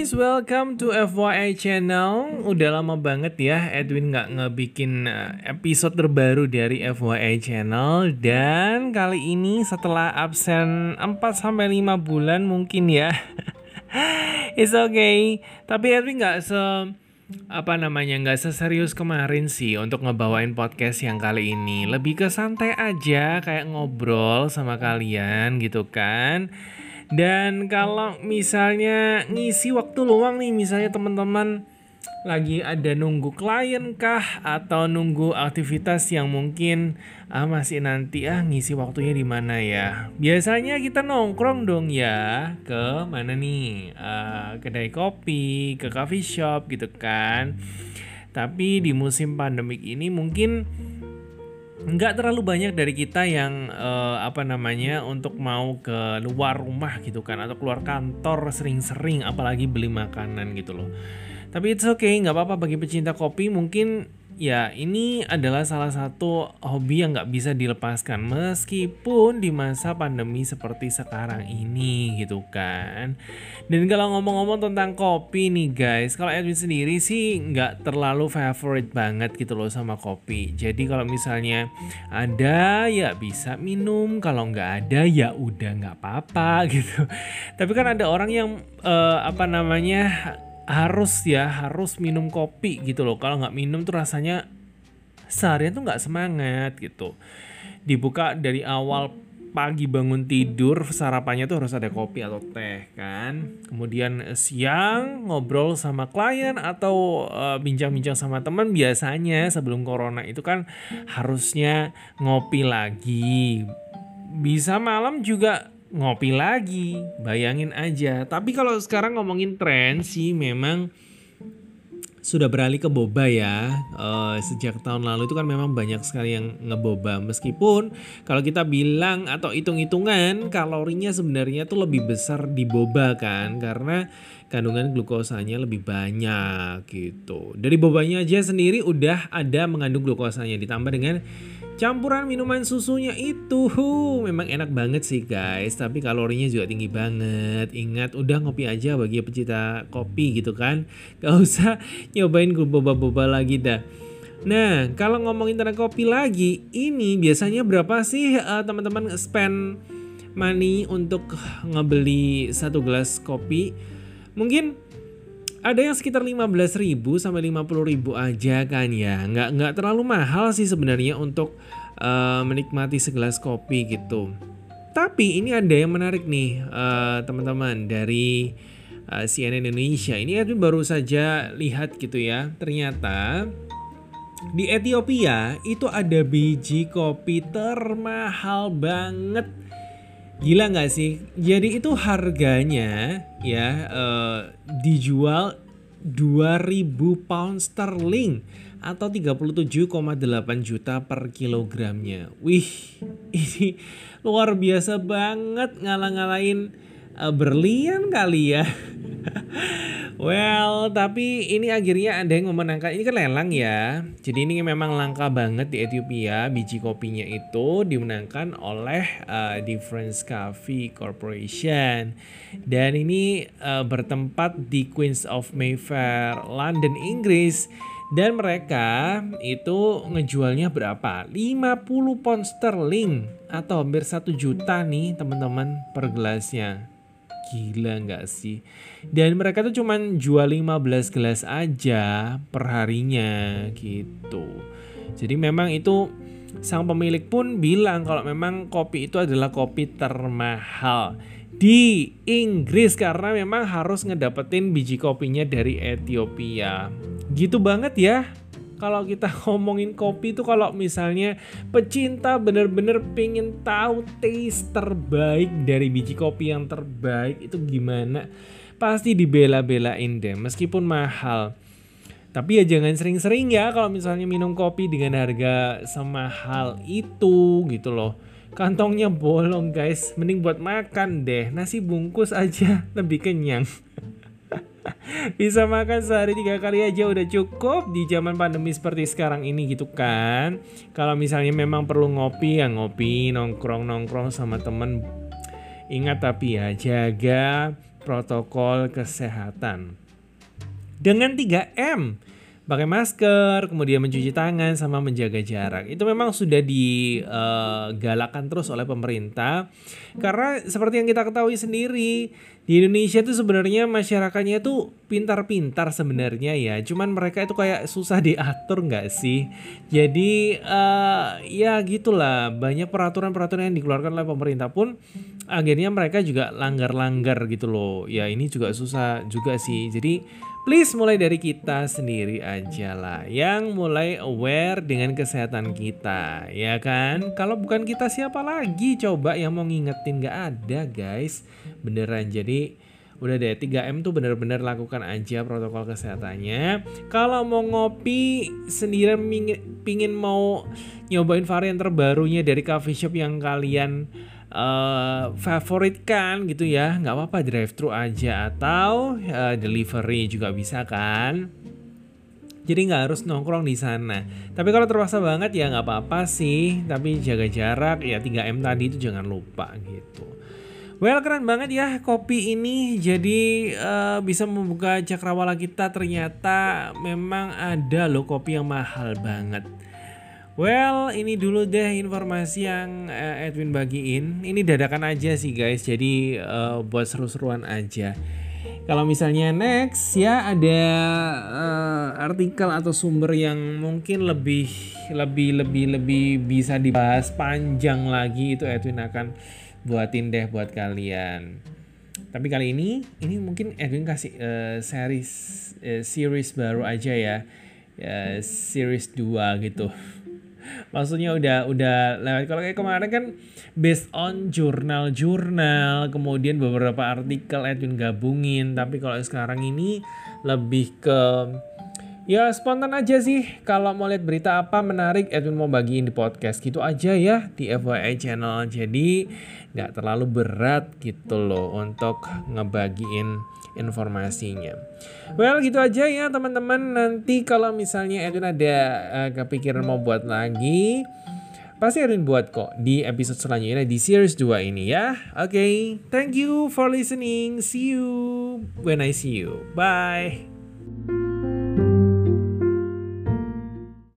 Please welcome to FYI channel. Udah lama banget ya Edwin nggak ngebikin episode terbaru dari FYI channel. Dan kali ini setelah absen 4-5 bulan mungkin ya. It's okay. Tapi Edwin nggak seserius kemarin sih untuk ngebawain podcast yang kali ini. Lebih ke santai aja, kayak ngobrol sama kalian gitu kan. Dan kalau misalnya ngisi waktu luang nih, misalnya teman-teman lagi ada nunggu klien kah atau nunggu aktivitas yang mungkin masih nanti ngisi waktunya di mana ya? Biasanya kita nongkrong dong ya, ke mana nih? Kedai kopi, ke coffee shop gitu kan. Tapi di musim pandemik ini mungkin nggak terlalu banyak dari kita yang untuk mau ke luar rumah gitu kan, atau keluar kantor sering-sering, apalagi beli makanan gitu loh. Tapi it's okay, nggak apa-apa bagi pecinta kopi. Mungkin ya ini adalah salah satu hobi yang nggak bisa dilepaskan meskipun di masa pandemi seperti sekarang ini gitu kan. Dan kalau ngomong-ngomong tentang kopi nih guys, kalau Edwin sendiri sih nggak terlalu favorite banget gitu loh sama kopi. Jadi kalau misalnya ada ya bisa minum, kalau nggak ada ya udah nggak apa-apa gitu. Tapi kan ada orang yang harus minum kopi gitu loh. Kalau nggak minum tuh rasanya seharian tuh nggak semangat gitu. Dibuka dari awal pagi bangun tidur, sarapannya tuh harus ada kopi atau teh kan. Kemudian siang ngobrol sama klien atau bincang-bincang sama teman. Biasanya sebelum corona itu kan harusnya ngopi lagi. Bisa malam juga ngopi lagi, bayangin aja. Tapi kalau sekarang ngomongin tren sih memang sudah beralih ke boba ya. Sejak tahun lalu itu kan memang banyak sekali yang ngeboba. Meskipun kalau kita bilang atau hitung-hitungan, kalorinya sebenarnya tuh lebih besar di boba kan, karena kandungan glukosanya lebih banyak gitu. Dari bobanya aja sendiri udah ada mengandung glukosanya, ditambah dengan campuran minuman susunya itu memang enak banget sih guys. Tapi kalorinya juga tinggi banget. Ingat, udah ngopi aja bagi pecinta kopi gitu kan. Gak usah nyobain boba-boba lagi dah. Nah, kalau ngomongin tentang kopi lagi, ini biasanya berapa sih teman-teman spend money untuk ngebeli satu gelas kopi? Mungkin ada yang sekitar 15.000 sampai 50.000 aja kan ya. Nggak terlalu mahal sih sebenarnya untuk menikmati segelas kopi gitu. Tapi ini ada yang menarik nih teman-teman dari CNN Indonesia. Ini Edwin baru saja lihat gitu ya. Ternyata di Ethiopia itu ada biji kopi termahal banget. Gila gak sih? Jadi itu harganya ya dijual 2.000 pound sterling atau 37,8 juta per kilogramnya. Wih, ini luar biasa banget, ngalah-ngalahin berlian kali ya. Well, tapi ini akhirnya ada yang memenangkan. Ini kan lelang ya. Jadi ini memang langka banget di Ethiopia. Biji kopinya itu dimenangkan oleh Difference Coffee Corporation. Dan ini bertempat di Queens of Mayfair, London, Inggris. Dan mereka itu ngejualnya berapa? 50 pound sterling atau hampir 1 juta nih teman-teman per gelasnya. Gila gak sih? Dan mereka tuh cuman jual 15 gelas aja perharinya gitu. Jadi memang itu sang pemilik pun bilang kalau memang kopi itu adalah kopi termahal di Inggris, karena memang harus ngedapetin biji kopinya dari Ethiopia. Gitu banget ya kalau kita ngomongin kopi itu. Kalau misalnya pecinta bener-bener pengen tahu taste terbaik dari biji kopi yang terbaik itu gimana, pasti dibela-belain deh meskipun mahal. Tapi ya jangan sering-sering ya kalau misalnya minum kopi dengan harga semahal itu gitu loh. Kantongnya bolong guys, mending buat makan deh. Nasi bungkus aja lebih kenyang. Bisa makan sehari 3 kali aja udah cukup di zaman pandemi seperti sekarang ini gitu kan. Kalau misalnya memang perlu ngopi ya ngopi, nongkrong-nongkrong sama temen. Ingat tapi ya jaga protokol kesehatan. Dengan 3M, pakai masker, kemudian mencuci tangan sama menjaga jarak. Itu memang sudah digalakan terus oleh pemerintah. Karena seperti yang kita ketahui sendiri, di Indonesia tuh sebenarnya masyarakatnya tuh pintar-pintar sebenarnya ya. Cuman mereka itu kayak susah diatur nggak sih? Jadi ya gitulah, banyak peraturan-peraturan yang dikeluarkan oleh pemerintah pun akhirnya mereka juga langgar-langgar gitu loh. Ya ini juga susah juga sih. Jadi please mulai dari kita sendiri aja lah yang mulai aware dengan kesehatan kita, ya kan? Kalau bukan kita siapa lagi coba yang mau ngingetin, gak ada guys, beneran. Jadi udah deh, 3M tuh bener-bener lakukan aja protokol kesehatannya. Kalau mau ngopi sendiri, pingin mau nyobain varian terbarunya dari coffee shop yang kalian favorit kan gitu ya, nggak apa-apa drive thru aja atau delivery juga bisa kan. Jadi nggak harus nongkrong di sana. Tapi kalau terpaksa banget ya nggak apa-apa sih. Tapi jaga jarak ya, 3M tadi itu jangan lupa gitu. Well, keren banget ya kopi ini. Jadi bisa membuka cakrawala kita. Ternyata memang ada loh kopi yang mahal banget. Well, ini dulu deh informasi yang Edwin bagiin. Ini dadakan aja sih guys, jadi buat seru-seruan aja. Kalau misalnya next ya ada artikel atau sumber yang mungkin lebih bisa dibahas panjang lagi, itu Edwin akan buatin deh buat kalian. Tapi kali ini mungkin Edwin kasih series baru aja ya, series 2 gitu. Maksudnya udah lewat. Kalau kayak kemarin kan based on jurnal-jurnal, kemudian beberapa artikel Edwin gabungin. Tapi kalau sekarang ini lebih ke ya spontan aja sih. Kalau mau lihat berita apa menarik Edwin mau bagiin di podcast gitu aja ya, di FYI channel. Jadi gak terlalu berat gitu loh untuk ngebagiin informasinya. Well, gitu aja ya teman-teman. Nanti kalau misalnya Edwin ada kepikiran mau buat lagi, pasti Edwin buat kok di episode selanjutnya di series 2 ini ya. Oke, thank you for listening. See you when I see you. Bye.